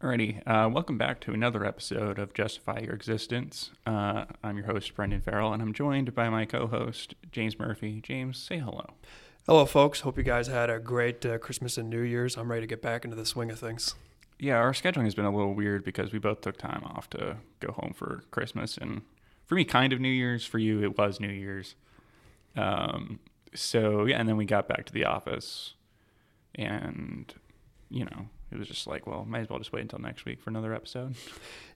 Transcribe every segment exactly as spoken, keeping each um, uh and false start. Alrighty, uh, welcome back to another episode of Justify Your Existence. Uh, I'm your host, Brendan Farrell, and I'm joined by my co-host, James Murphy. James, say hello. Hello, folks. Hope you guys had a great uh, Christmas and New Year's. I'm ready to get back into the swing of things. Yeah, our scheduling has been a little weird because we both took time off to go home for Christmas, and for me, kind of New Year's. For you, it was New Year's. Um, so, yeah, and then we got back to the office, and, you know, it was just like, well, might as well just wait until next week for another episode.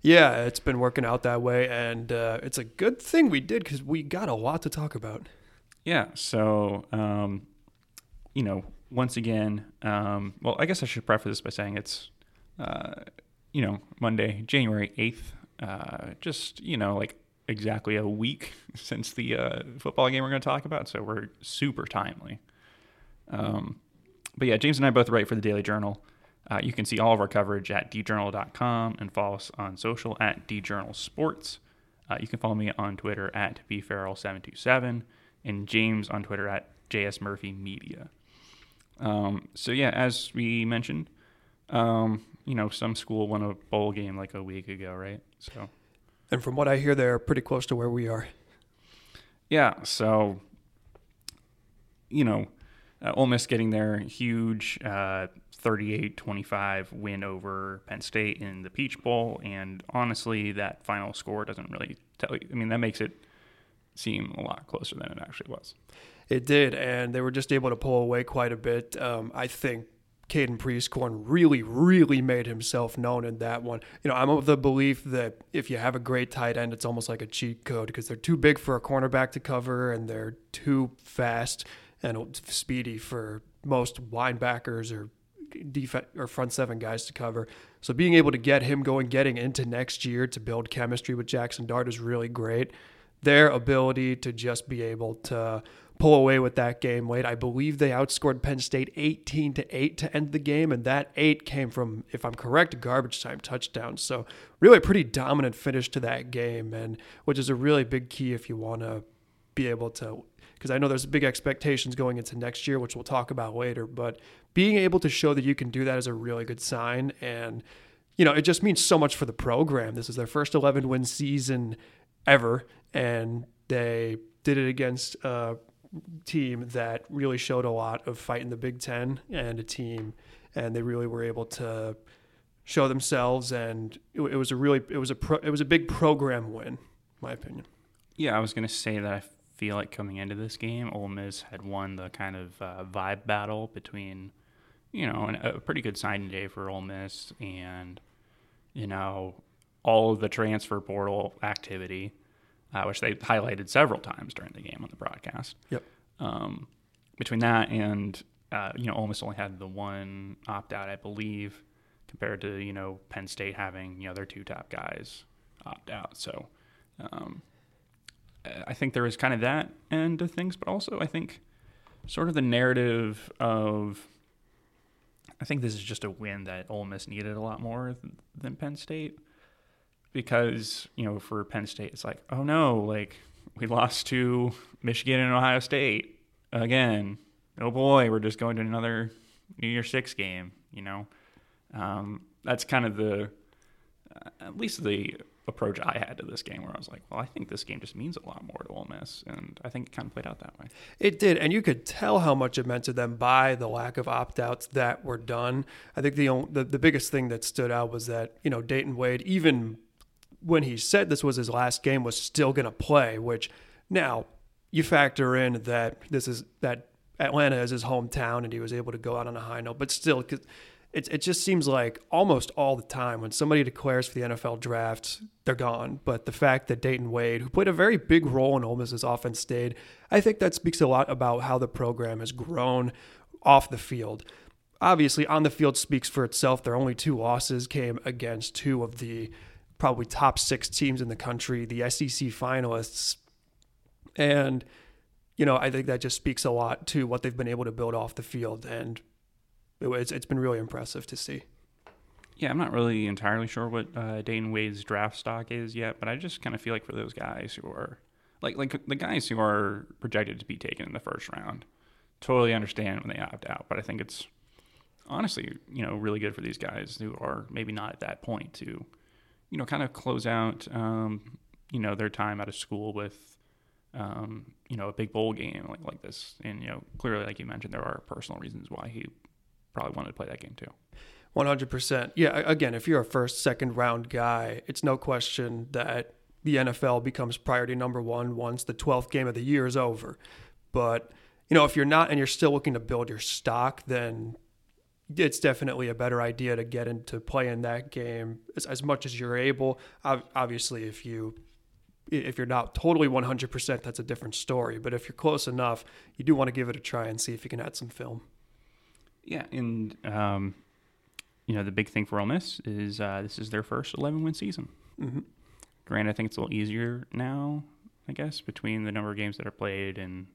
Yeah, it's been working out that way, and uh, it's a good thing we did because we got a lot to talk about. Yeah, so, um, you know, once again, um, well, I guess I should preface this by saying it's, uh, you know, Monday, January eighth, uh, just, you know, like exactly a week since the uh, football game we're going to talk about, so we're super timely. Um, but yeah, James and I both write for the Daily Journal. Uh, you can see all of our coverage at d journal dot com and follow us on social at d journal sports. Uh, you can follow me on Twitter at b farrell seven two seven and James on Twitter at j s murphy media. Um, so, yeah, as we mentioned, um, you know, some school won a bowl game like a week ago, right? So, and from what I hear, they're pretty close to where we are. Yeah, so, you know, uh, Ole Miss getting their huge uh thirty-eight twenty-five win over Penn State in the Peach Bowl, and honestly, that final score doesn't really tell you. I mean, that makes it seem a lot closer than it actually was. It did, and they were just able to pull away quite a bit. Um, I think Caden Prieskorn really, really made himself known in that one. You know, I'm of the belief that if you have a great tight end, it's almost like a cheat code because they're too big for a cornerback to cover, and they're too fast and speedy for most linebackers or defense or front seven guys to cover. So being able to get him going, getting into next year to build chemistry with Jackson Dart is really great. Their ability to just be able to pull away with that game late. I believe they outscored Penn State eighteen to eight to end the game, and that eight came from, if I'm correct, garbage time touchdown. So really a pretty dominant finish to that game, and which is a really big key if you want to be able to, because I know there's big expectations going into next year, which we'll talk about later, but being able to show that you can do that is a really good sign. And, you know, it just means so much for the program. This is their first eleven-win season ever, and they did it against a team that really showed a lot of fight in the Big Ten and a team, and they really were able to show themselves, and it, it was a really, it was a, pro, it was a big program win, in my opinion. Yeah, I was going to say that I feel like coming into this game, Ole Miss had won the kind of uh, vibe battle between, you know, an, a pretty good signing day for Ole Miss and, you know, all of the transfer portal activity, uh, which they highlighted several times during the game on the broadcast. Yep. Um, between that and, uh, you know, Ole Miss only had the one opt-out, I believe, compared to, you know, Penn State having, you know, their two top guys opt out. So, um I think there is kind of that end of things, but also I think sort of the narrative of, I think this is just a win that Ole Miss needed a lot more than Penn State because, you know, for Penn State, it's like, oh no, like we lost to Michigan and Ohio State again. Oh boy, we're just going to another New Year's Six game, you know? Um, that's kind of the, uh, at least the approach I had to this game where I was like, well, I think this game just means a lot more to Ole Miss, and I think it kind of played out that way. It did, and you could tell how much it meant to them by the lack of opt-outs that were done. I think the only, the, the biggest thing that stood out was that, you know, Dayton Wade, even when he said this was his last game, was still going to play, which now you factor in that this is that Atlanta is his hometown and he was able to go out on a high note, but still, because It it just seems like almost all the time when somebody declares for the N F L draft, they're gone. But the fact that Dayton Wade, who played a very big role in Ole Miss's offense, stayed, I think that speaks a lot about how the program has grown off the field. Obviously, on the field speaks for itself. Their only two losses came against two of the probably top six teams in the country, the S E C finalists. And, you know, I think that just speaks a lot to what they've been able to build off the field, and It's it's been really impressive to see. Yeah, I'm not really entirely sure what uh, Dayton Wade's draft stock is yet, but I just kind of feel like for those guys who are like like the guys who are projected to be taken in the first round, totally understand when they opt out. But I think it's honestly, you know, really good for these guys who are maybe not at that point to, you know, kind of close out, um, you know, their time out of school with, um, you know, a big bowl game like, like this. And, you know, clearly, like you mentioned, there are personal reasons why he probably wanted to play that game too. one hundred percent. Yeah, again, if you're a first, second round guy, it's no question that the N F L becomes priority number one once the twelfth game of the year is over. But, you know, if you're not and you're still looking to build your stock, then it's definitely a better idea to get into playing that game as, as much as you're able. Obviously, if you if you're not totally one hundred percent, that's a different story. But if you're close enough, you do want to give it a try and see if you can add some film. Yeah, and um, you know, the big thing for Ole Miss is uh, this is their first eleven-win season. Mm-hmm. Granted, I think it's a little easier now, I guess, between the number of games that are played and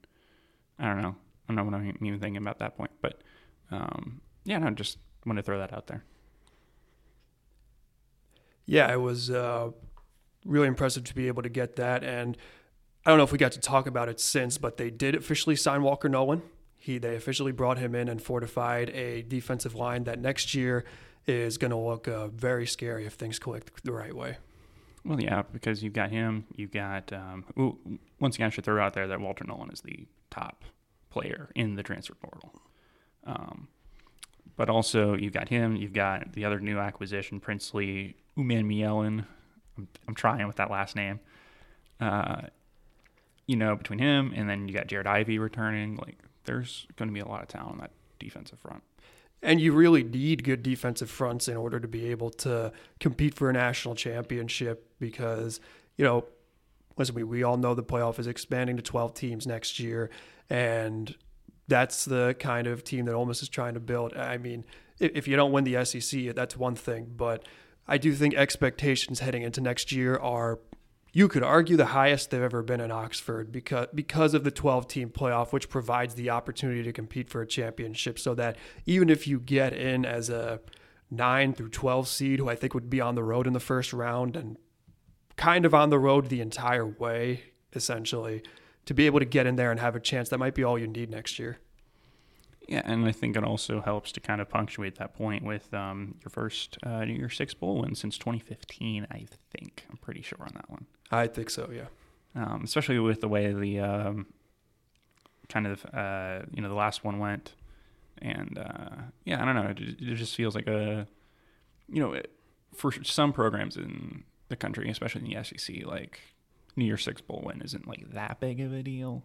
I don't know. I don't know what I'm even thinking about that point, but. Um, Yeah, no, just wanted to throw that out there. Yeah, it was uh, really impressive to be able to get that. And I don't know if we got to talk about it since, but they did officially sign Walter Nolen. He, they officially brought him in and fortified a defensive line that next year is going to look uh, very scary if things click the right way. Well, yeah, because you've got him. You've got um, – ooh, once again, I should throw out there that Walter Nolen is the top player in the transfer portal. Um But also, you've got him. You've got the other new acquisition, Princely Umanmielen. I'm, I'm trying with that last name. Uh, you know, between him and then you got Jared Ivey returning. Like, there's going to be a lot of talent on that defensive front. And you really need good defensive fronts in order to be able to compete for a national championship because, you know, listen, we, we all know the playoff is expanding to twelve teams next year, and that's the kind of team that Ole Miss is trying to build. I mean, if you don't win the S E C, that's one thing. But I do think expectations heading into next year are, you could argue, the highest they've ever been in Oxford because because of the twelve-team playoff, which provides the opportunity to compete for a championship so that even if you get in as a nine through twelve seed, who I think would be on the road in the first round and kind of on the road the entire way, essentially, to be able to get in there and have a chance, that might be all you need next year. Yeah, and I think it also helps to kind of punctuate that point with um, your first uh, New Year's Six Bowl win since twenty fifteen, I think. I'm pretty sure on that one. I think so, yeah. Um, especially with the way the um, kind of, uh, you know, the last one went. And, uh, yeah, I don't know. It, it just feels like a, you know, it, for some programs in the country, especially in the S E C, like, New Year's Six Bowl win isn't like that big of a deal,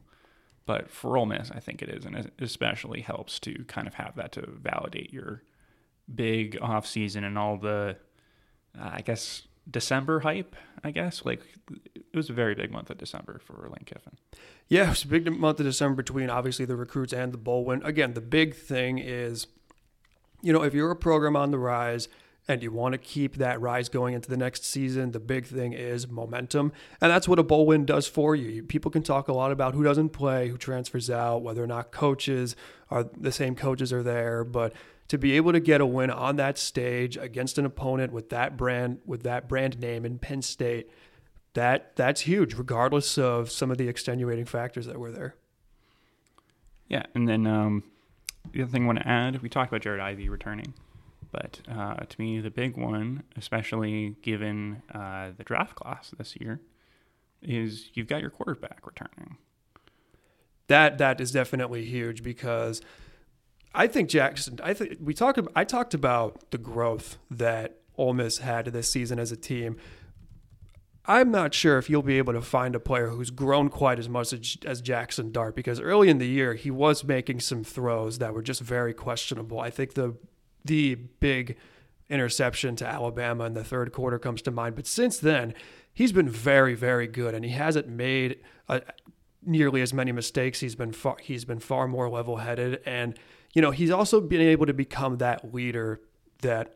but for Ole Miss, I think it is, and it especially helps to kind of have that to validate your big off season and all the, uh, I guess, December hype, I guess. Like, it was a very big month of December for Lane Kiffin. Yeah, it was a big month of December between obviously the recruits and the bowl win. Again, the big thing is, you know, if you're a program on the rise, and you want to keep that rise going into the next season, the big thing is momentum. And that's what a bowl win does for you. People can talk a lot about who doesn't play, who transfers out, whether or not coaches are the same coaches are there. But to be able to get a win on that stage against an opponent with that brand, with that brand name in Penn State, that that's huge, regardless of some of the extenuating factors that were there. Yeah, and then um, the other thing I want to add, we talked about Jared Ivey returning. But uh, to me, the big one, especially given uh, the draft class this year, is you've got your quarterback returning. That that is definitely huge because I think Jackson. I think we talked. I talked about the growth that Ole Miss had this season as a team. I'm not sure if you'll be able to find a player who's grown quite as much as, as Jackson Dart because early in the year he was making some throws that were just very questionable. I think the The big interception to Alabama in the third quarter comes to mind. But since then, he's been very, very good, and he hasn't made uh, nearly as many mistakes. He's been far, he's been far more level-headed, and you know he's also been able to become that leader that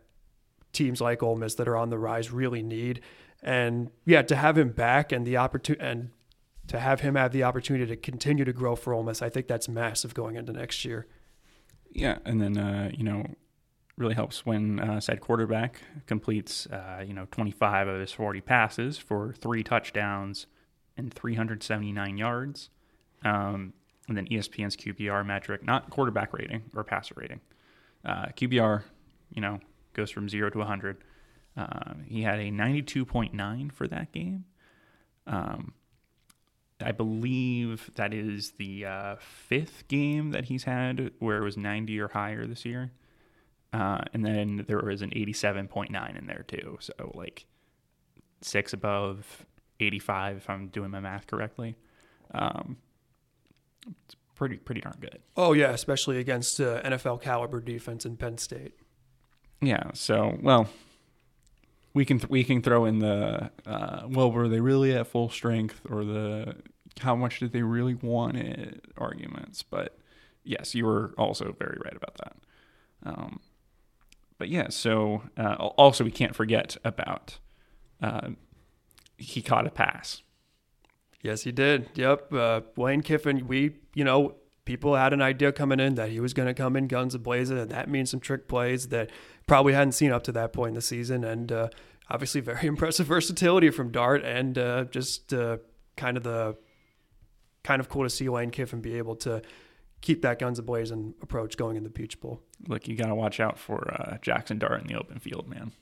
teams like Ole Miss that are on the rise really need. And yeah, to have him back and the opportunity and to have him have the opportunity to continue to grow for Ole Miss, I think that's massive going into next year. Yeah, and then uh, you know. really helps when uh, said quarterback completes, uh, you know, twenty-five of his forty passes for three touchdowns and three hundred seventy-nine yards. Um, and then E S P N's Q B R metric, not quarterback rating or passer rating, Uh, Q B R, you know, goes from zero to one hundred. Um, he had a ninety-two point nine for that game. Um, I believe that is the uh, fifth game that he's had where it was ninety or higher this year. Uh, and then there was an eighty-seven point nine in there too. So like six above eighty-five, if I'm doing my math correctly. Um, it's pretty, pretty darn good. Oh yeah. Especially against uh, N F L caliber defense in Penn State. Yeah. So, well, We can th- we can throw in the, uh, well, were they really at full strength, or the how much did they really want it arguments. But, yes, you were also very right about that. Um, but, yeah, so uh, also we can't forget about uh, he caught a pass. Yes, he did. Yep. Uh, Wayne Kiffin, we, you know, people had an idea coming in that he was going to come in guns a-blazing, and that means some trick plays that probably hadn't seen up to that point in the season. And uh, obviously very impressive versatility from Dart, and uh, just uh, kind of the kind of cool to see Lane Kiffin be able to keep that guns a-blazing approach going in the Peach Bowl. Look, you got to watch out for uh, Jackson Dart in the open field, man.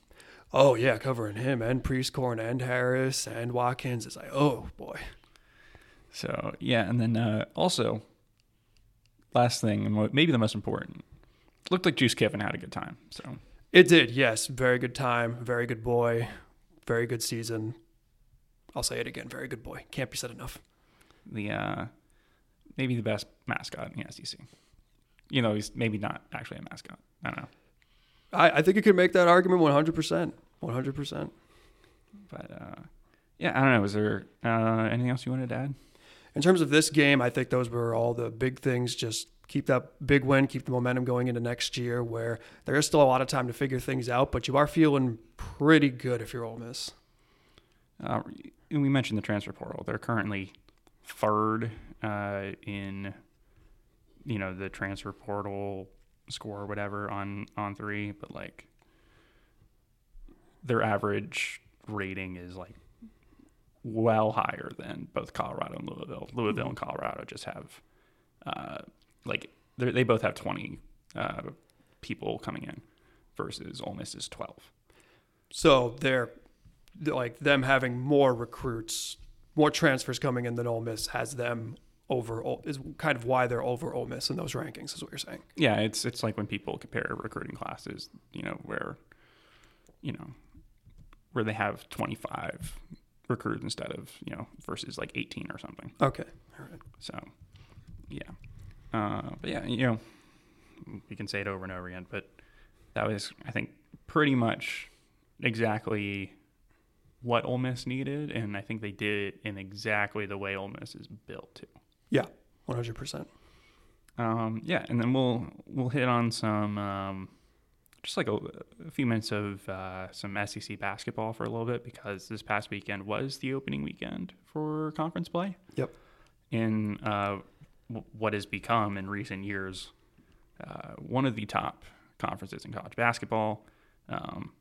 Oh, yeah, covering him and Prieskorn and Harris and Watkins. It's like, oh, boy. So, yeah, and then uh, also – last thing, and maybe the most important, looked like Juice Kevin had a good time. So it did, yes. Very good time. Very good boy. Very good season. I'll say it again. Very good boy. Can't be said enough. The uh, maybe the best mascot in the S E C. You know, he's maybe not actually a mascot. I don't know. I, I think you could make that argument one hundred percent. one hundred percent. But, uh, yeah, I don't know. Is there uh, anything else you wanted to add? In terms of this game, I think those were all the big things. Just keep that big win, keep the momentum going into next year, where there is still a lot of time to figure things out, but you are feeling pretty good if you're Ole Miss. Uh, we mentioned the transfer portal. They're currently third uh, in, you know, the transfer portal score or whatever on, on three, but, like, their average rating is, like, well higher than both Colorado and Louisville. Louisville and Colorado just have, uh, like, they both have twenty uh, people coming in versus Ole Miss is twelve. So they're, like, them having more recruits, more transfers coming in than Ole Miss has them over, is kind of why they're over Ole Miss in those rankings, is what you're saying. Yeah, it's it's like when people compare recruiting classes, you know, where, you know, where they have twenty-five recruit instead of, you know, versus like eighteen or something. Okay. All right. So, yeah. Uh, but yeah, you know, we can say it over and over again, but that was, I think, pretty much exactly what Ole Miss needed. And I think they did it in exactly the way Ole Miss is built to. Yeah. one hundred percent. Um, yeah. And then we'll, we'll hit on some, um, just like a, a few minutes of uh, some S E C basketball for a little bit, because this past weekend was the opening weekend for conference play. Yep. In uh, w- what has become in recent years uh, one of the top conferences in college basketball. Um,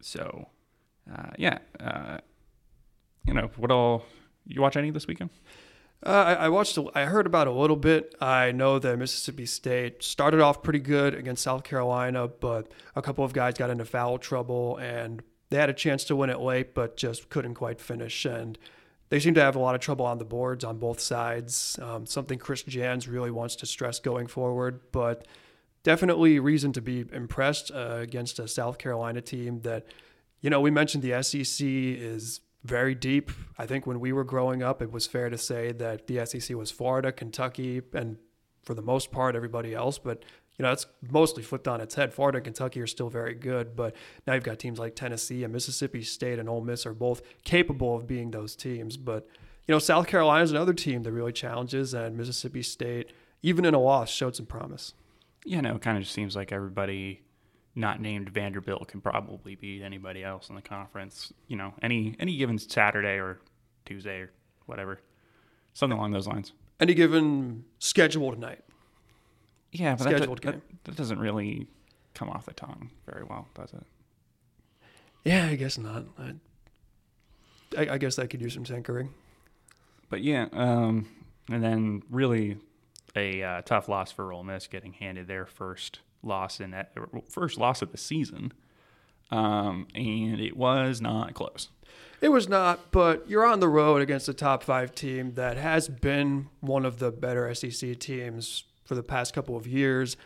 so, uh, yeah, uh, you know, what all – you watch any this weekend? Uh, I, I watched. A, I heard about a little bit. I know that Mississippi State started off pretty good against South Carolina, but a couple of guys got into foul trouble, and they had a chance to win it late, but just couldn't quite finish. And they seem to have a lot of trouble on the boards on both sides. Um, something Chris Jans really wants to stress going forward, but definitely reason to be impressed uh, against a South Carolina team that, you know, we mentioned the S E C is very deep. I think when we were growing up, it was fair to say that the S E C was Florida, Kentucky, and for the most part, everybody else. But, you know, that's mostly flipped on its head. Florida and Kentucky are still very good, but now you've got teams like Tennessee and Mississippi State and Ole Miss are both capable of being those teams. But, you know, South Carolina is another team that really challenges, and Mississippi State, even in a loss, showed some promise. Yeah, no, it kind of just seems like everybody not named Vanderbilt can probably beat anybody else in the conference, you know, any any given Saturday or Tuesday or whatever, something along those lines. Any given schedule tonight. Yeah, but that, that, that doesn't really come off the tongue very well, does it? Yeah, I guess not. I, I, I guess that could use some tinkering. But, yeah, um, and then really a uh, tough loss for Ole Miss, getting handed their first loss in that first loss of the season, um, and it was not close. It was not, but you're on the road against a top five team that has been one of the better S E C teams for the past couple of years.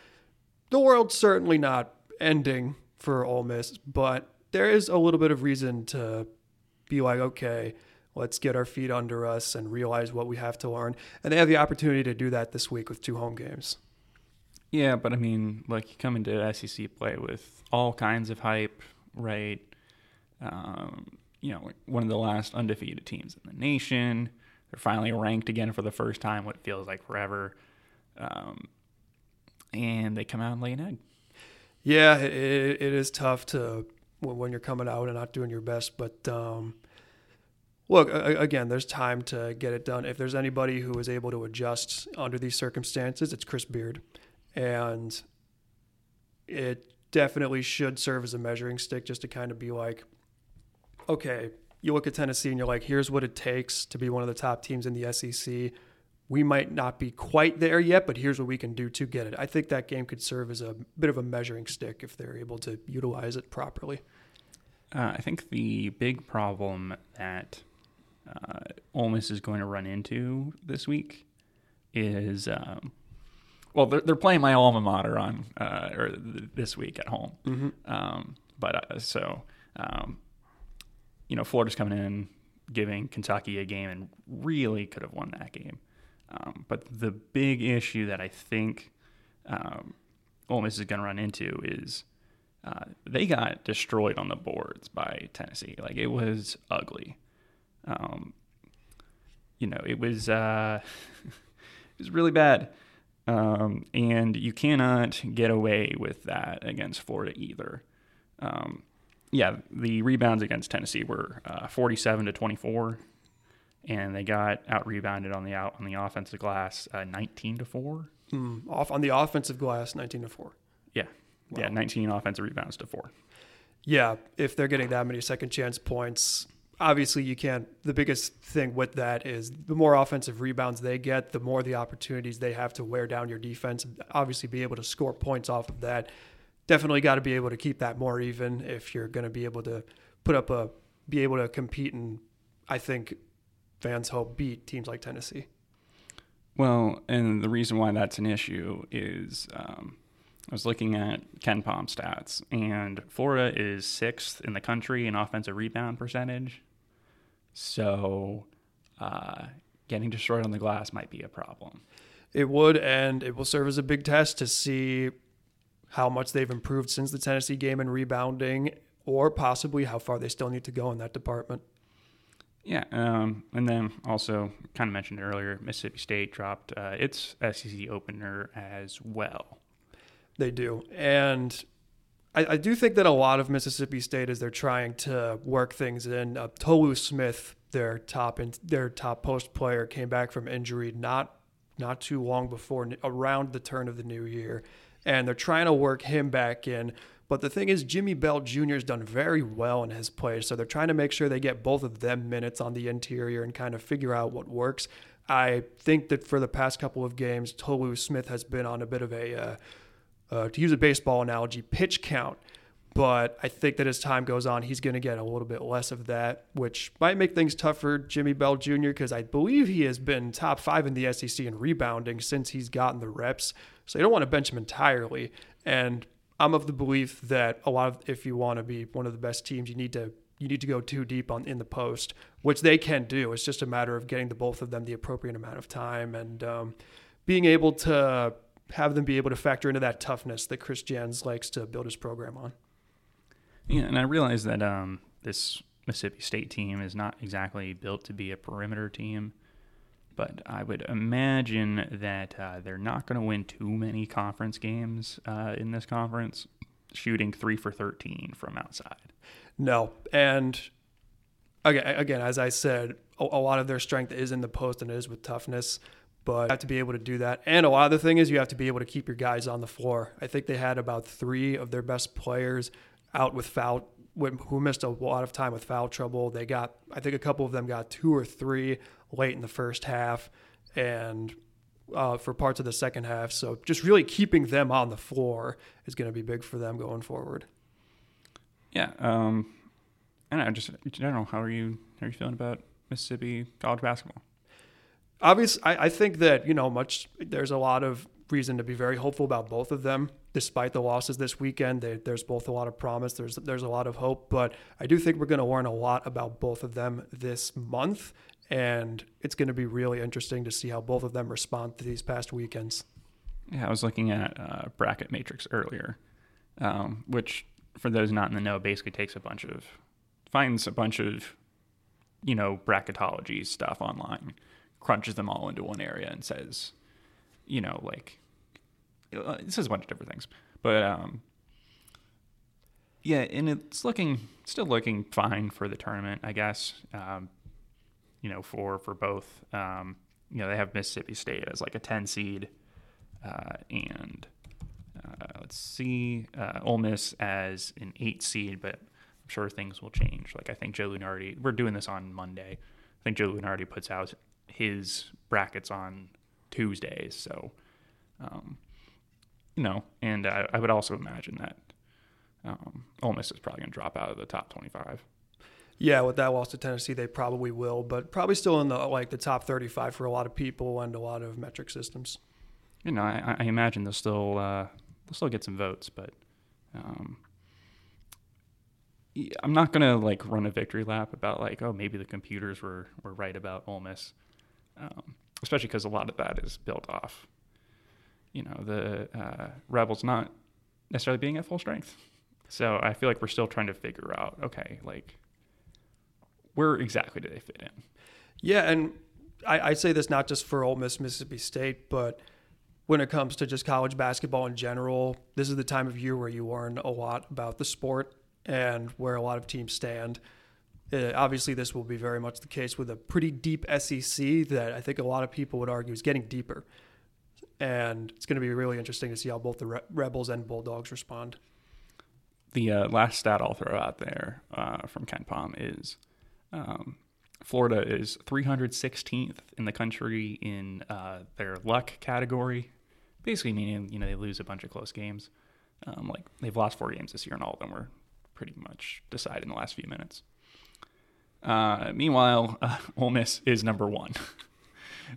The world's certainly not ending for Ole Miss, but there is a little bit of reason to be like, okay, let's get our feet under us and realize what we have to learn. And they have the opportunity to do that this week with two home games. Yeah, but I mean, like, you come into S E C play with all kinds of hype, right? Um, you know, one of the last undefeated teams in the nation. They're finally ranked again for the first time, what feels like forever. Um, and they come out and lay an egg. Yeah, it, it is tough to when you're coming out and not doing your best. But, um, look, again, there's time to get it done. If there's anybody who is able to adjust under these circumstances, it's Chris Beard. And it definitely should serve as a measuring stick just to kind of be like, okay, you look at Tennessee and you're like, here's what it takes to be one of the top teams in the S E C. We might not be quite there yet, but here's what we can do to get it. I think that game could serve as a bit of a measuring stick if they're able to utilize it properly. Uh, I think the big problem that uh, Ole Miss is going to run into this week is, um, well, they're, they're playing my alma mater on uh, or th- this week at home. Mm-hmm. Um, but uh, so, um, you know, Florida's coming in, giving Kentucky a game, and really could have won that game. Um, but the big issue that I think um, Ole Miss is going to run into is uh, they got destroyed on the boards by Tennessee. Like, it was ugly. Um, you know, it was uh, it was really bad. Um, and you cannot get away with that against Florida either. Um, yeah, the rebounds against Tennessee were uh, forty-seven to twenty-four. And they got out rebounded on the out on the offensive glass, uh, nineteen to four. Mm, off on the offensive glass, nineteen to four. Yeah, wow. Yeah, nineteen offensive rebounds to four. Yeah, if they're getting that many second chance points, obviously you can't. The biggest thing with that is the more offensive rebounds they get, the more the opportunities they have to wear down your defense. Obviously, be able to score points off of that. Definitely got to be able to keep that more even if you're going to be able to put up a be able to compete and I think. Fans hope beat teams like Tennessee. Well, and the reason why that's an issue is um, I was looking at Ken Pom stats, and Florida is sixth in the country in offensive rebound percentage. So uh, getting destroyed on the glass might be a problem. It would, and it will serve as a big test to see how much they've improved since the Tennessee game in rebounding, or possibly how far they still need to go in that department. Yeah, um, and then also kind of mentioned earlier, Mississippi State dropped uh, its S E C opener as well. They do, and I, I do think that a lot of Mississippi State is they're trying to work things in. Uh, Tolu Smith, their top in, their top post player, came back from injury not not too long before around the turn of the new year, and they're trying to work him back in. But the thing is, Jimmy Bell Junior has done very well in his play, so they're trying to make sure they get both of them minutes on the interior and kind of figure out what works. I think that for the past couple of games, Tolu Smith has been on a bit of a, uh, uh, to use a baseball analogy, pitch count. But I think that as time goes on, he's going to get a little bit less of that, which might make things tough for Jimmy Bell Junior because I believe he has been top five in the S E C in rebounding since he's gotten the reps. So you don't want to bench him entirely. And I'm of the belief that a lot of, if you want to be one of the best teams, you need to you need to go too deep on in the post, which they can do. It's just a matter of getting the both of them the appropriate amount of time and um, being able to have them be able to factor into that toughness that Chris Jans likes to build his program on. Yeah, and I realize that um, this Mississippi State team is not exactly built to be a perimeter team, but I would imagine that uh, they're not going to win too many conference games uh, in this conference, shooting three for thirteen from outside. No, and again, again as I said, a, a lot of their strength is in the post and it is with toughness, but you have to be able to do that. And a lot of the thing is you have to be able to keep your guys on the floor. I think they had about three of their best players out with foul, who missed a lot of time with foul trouble. They got, I think a couple of them got two or three late in the first half, and uh, for parts of the second half. So just really keeping them on the floor is going to be big for them going forward. Yeah. Um, and I just in general, how are you, how are you feeling about Mississippi college basketball? Obviously, I, I think that, you know, much there's a lot of reason to be very hopeful about both of them. Despite the losses this weekend, they, there's both a lot of promise. There's there's a lot of hope, but I do think we're going to learn a lot about both of them this month, and it's going to be really interesting to see how both of them respond to these past weekends. Yeah, I was looking at uh, Bracket Matrix earlier, um, which for those not in the know, basically takes a bunch of finds a bunch of you know bracketology stuff online, crunches them all into one area, and says, you know, like. This is a bunch of different things, but um, yeah, and it's looking still looking fine for the tournament, I guess. Um, you know, for for both, um, you know, they have Mississippi State as like a ten seed, uh, and uh, let's see, uh, Ole Miss as an eight seed. But I'm sure things will change. Like I think Joe Lunardi, we're doing this on Monday. I think Joe Lunardi puts out his brackets on Tuesdays, so. Um, You know, and I, I would also imagine that um, Ole Miss is probably going to drop out of the top twenty-five. Yeah, with that loss to Tennessee, they probably will, but probably still in the like the top thirty-five for a lot of people and a lot of metric systems. You know, I, I imagine they'll still uh, they'll still get some votes, but um, I'm not going to like run a victory lap about like oh maybe the computers were were right about Ole Miss, um, especially because a lot of that is built off. You know, the uh, Rebels not necessarily being at full strength. So I feel like we're still trying to figure out, okay, like, where exactly do they fit in? Yeah, and I, I say this not just for Ole Miss, Mississippi State, but when it comes to just college basketball in general, this is the time of year where you learn a lot about the sport and where a lot of teams stand. Uh, obviously, this will be very much the case with a pretty deep S E C that I think a lot of people would argue is getting deeper. And it's going to be really interesting to see how both the Re- Rebels and Bulldogs respond. The uh, last stat I'll throw out there uh, from Ken Pom is um, Florida is three hundred sixteenth in the country in uh, their luck category, basically meaning you know they lose a bunch of close games. Um, like they've lost four games this year, and all of them were pretty much decided in the last few minutes. Uh, meanwhile, uh, Ole Miss is number one.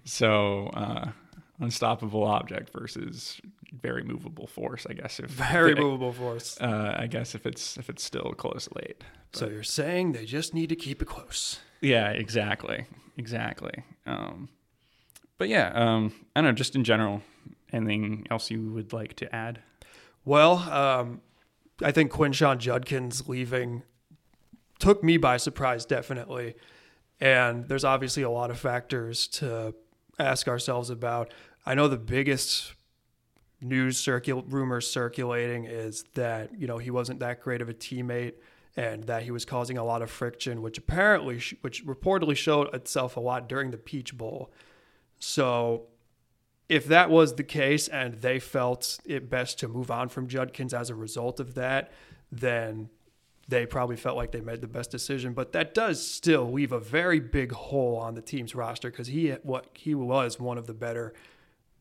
so... Uh, Unstoppable object versus very movable force, I guess. If very they, movable force. Uh, I guess if it's if it's still close late. But, so you're saying they just need to keep it close. Yeah, exactly, exactly. Um, but yeah, um, I don't know. Just in general, anything else you would like to add? Well, um, I think Quinshawn Judkins leaving took me by surprise, definitely. And there's obviously a lot of factors to ask ourselves about. I know the biggest news circul- rumor circulating is that, you know, he wasn't that great of a teammate and that he was causing a lot of friction, which apparently, sh- which reportedly showed itself a lot during the Peach Bowl. So if that was the case and they felt it best to move on from Judkins as a result of that, then they probably felt like they made the best decision, but that does still leave a very big hole on the team's roster because he what he was one of the better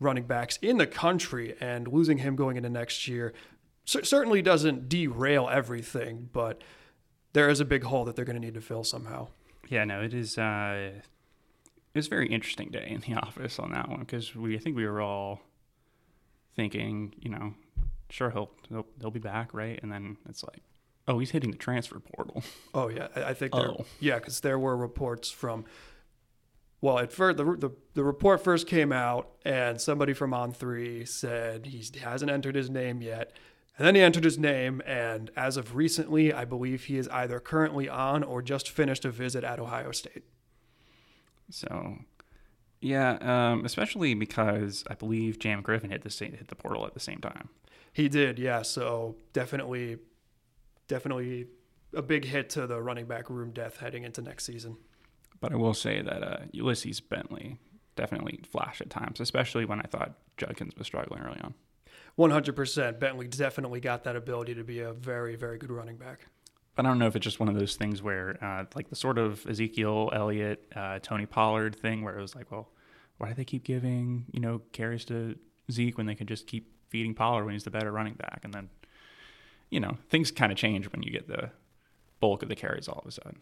running backs in the country, and losing him going into next year c- certainly doesn't derail everything, but there is a big hole that they're going to need to fill somehow. Yeah, no, it is uh, it's a very interesting day in the office on that one because we I think we were all thinking, you know, sure he'll he'll, he'll be back, right? And then it's like, oh, he's hitting the transfer portal. Oh, yeah. I think there, oh. Yeah, because there were reports from – well, at first, the, the the report first came out, and somebody from On three said he hasn't entered his name yet. And then he entered his name, and as of recently, I believe he is either currently on or just finished a visit at Ohio State. So, yeah, um, especially because I believe Jam Griffin hit the, same, hit the portal at the same time. He did, yeah. So, definitely – Definitely a big hit to the running back room depth heading into next season. But I will say that uh, Ulysses Bentley definitely flashed at times, especially when I thought Judkins was struggling early on. one hundred percent. Bentley definitely got that ability to be a very, very good running back. But I don't know if it's just one of those things where, uh, like the sort of Ezekiel Elliott, uh, Tony Pollard thing where it was like, well, why do they keep giving, you know, carries to Zeke when they could just keep feeding Pollard when he's the better running back? And then, you know, things kind of change when you get the bulk of the carries all of a sudden.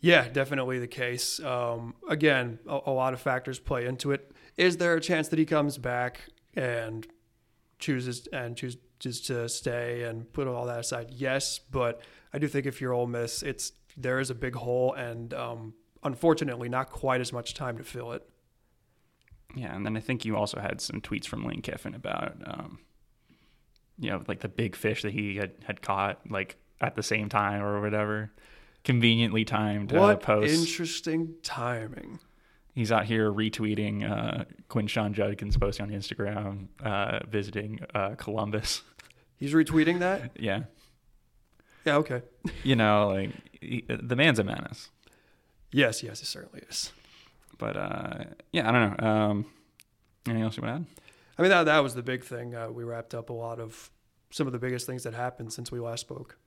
Yeah, definitely the case. Um, again, a, a lot of factors play into it. Is there a chance that he comes back and chooses and chooses just to stay and put all that aside? Yes, but I do think if you're Ole Miss, it's there is a big hole and um, unfortunately not quite as much time to fill it. Yeah, and then I think you also had some tweets from Lane Kiffin about, um, you know, like the big fish that he had, had caught like at the same time or whatever. Conveniently timed uh, post. Interesting timing. He's out here retweeting uh, Quinshawn Judkins posting on Instagram, uh, visiting uh, Columbus. He's retweeting that? Yeah. Yeah, okay. You know, like, he, the man's a menace. Yes, yes, it certainly is. But, uh, yeah, I don't know. Um, anything else you want to add? I mean, that, that was the big thing. Uh, we wrapped up a lot of some of the biggest things that happened since we last spoke.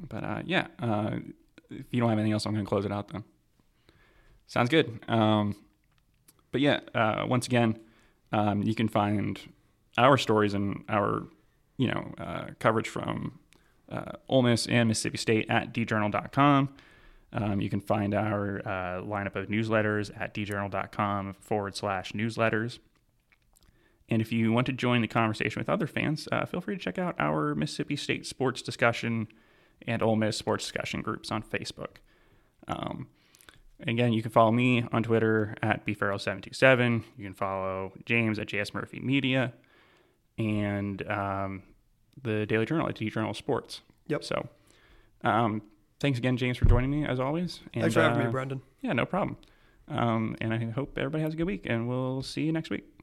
But, uh, yeah, uh, if you don't have anything else, I'm going to close it out then. Sounds good. Um, but yeah, uh, once again, um, you can find our stories and our, you know, uh, coverage from uh, Ole Miss and Mississippi State at d journal dot com. Um, you can find our uh, lineup of newsletters at d journal dot com forward slash newsletters. And if you want to join the conversation with other fans, uh, feel free to check out our Mississippi State sports discussion and Ole Miss sports discussion groups on Facebook. Um, Again, you can follow me on Twitter at b farrell seven two seven. You can follow James at j s murphy media and um, the Daily Journal at djournal sports. Yep. So um, thanks again, James, for joining me as always. And, thanks for having uh, me, Brendan. Yeah, no problem. Um, and I hope everybody has a good week, and we'll see you next week.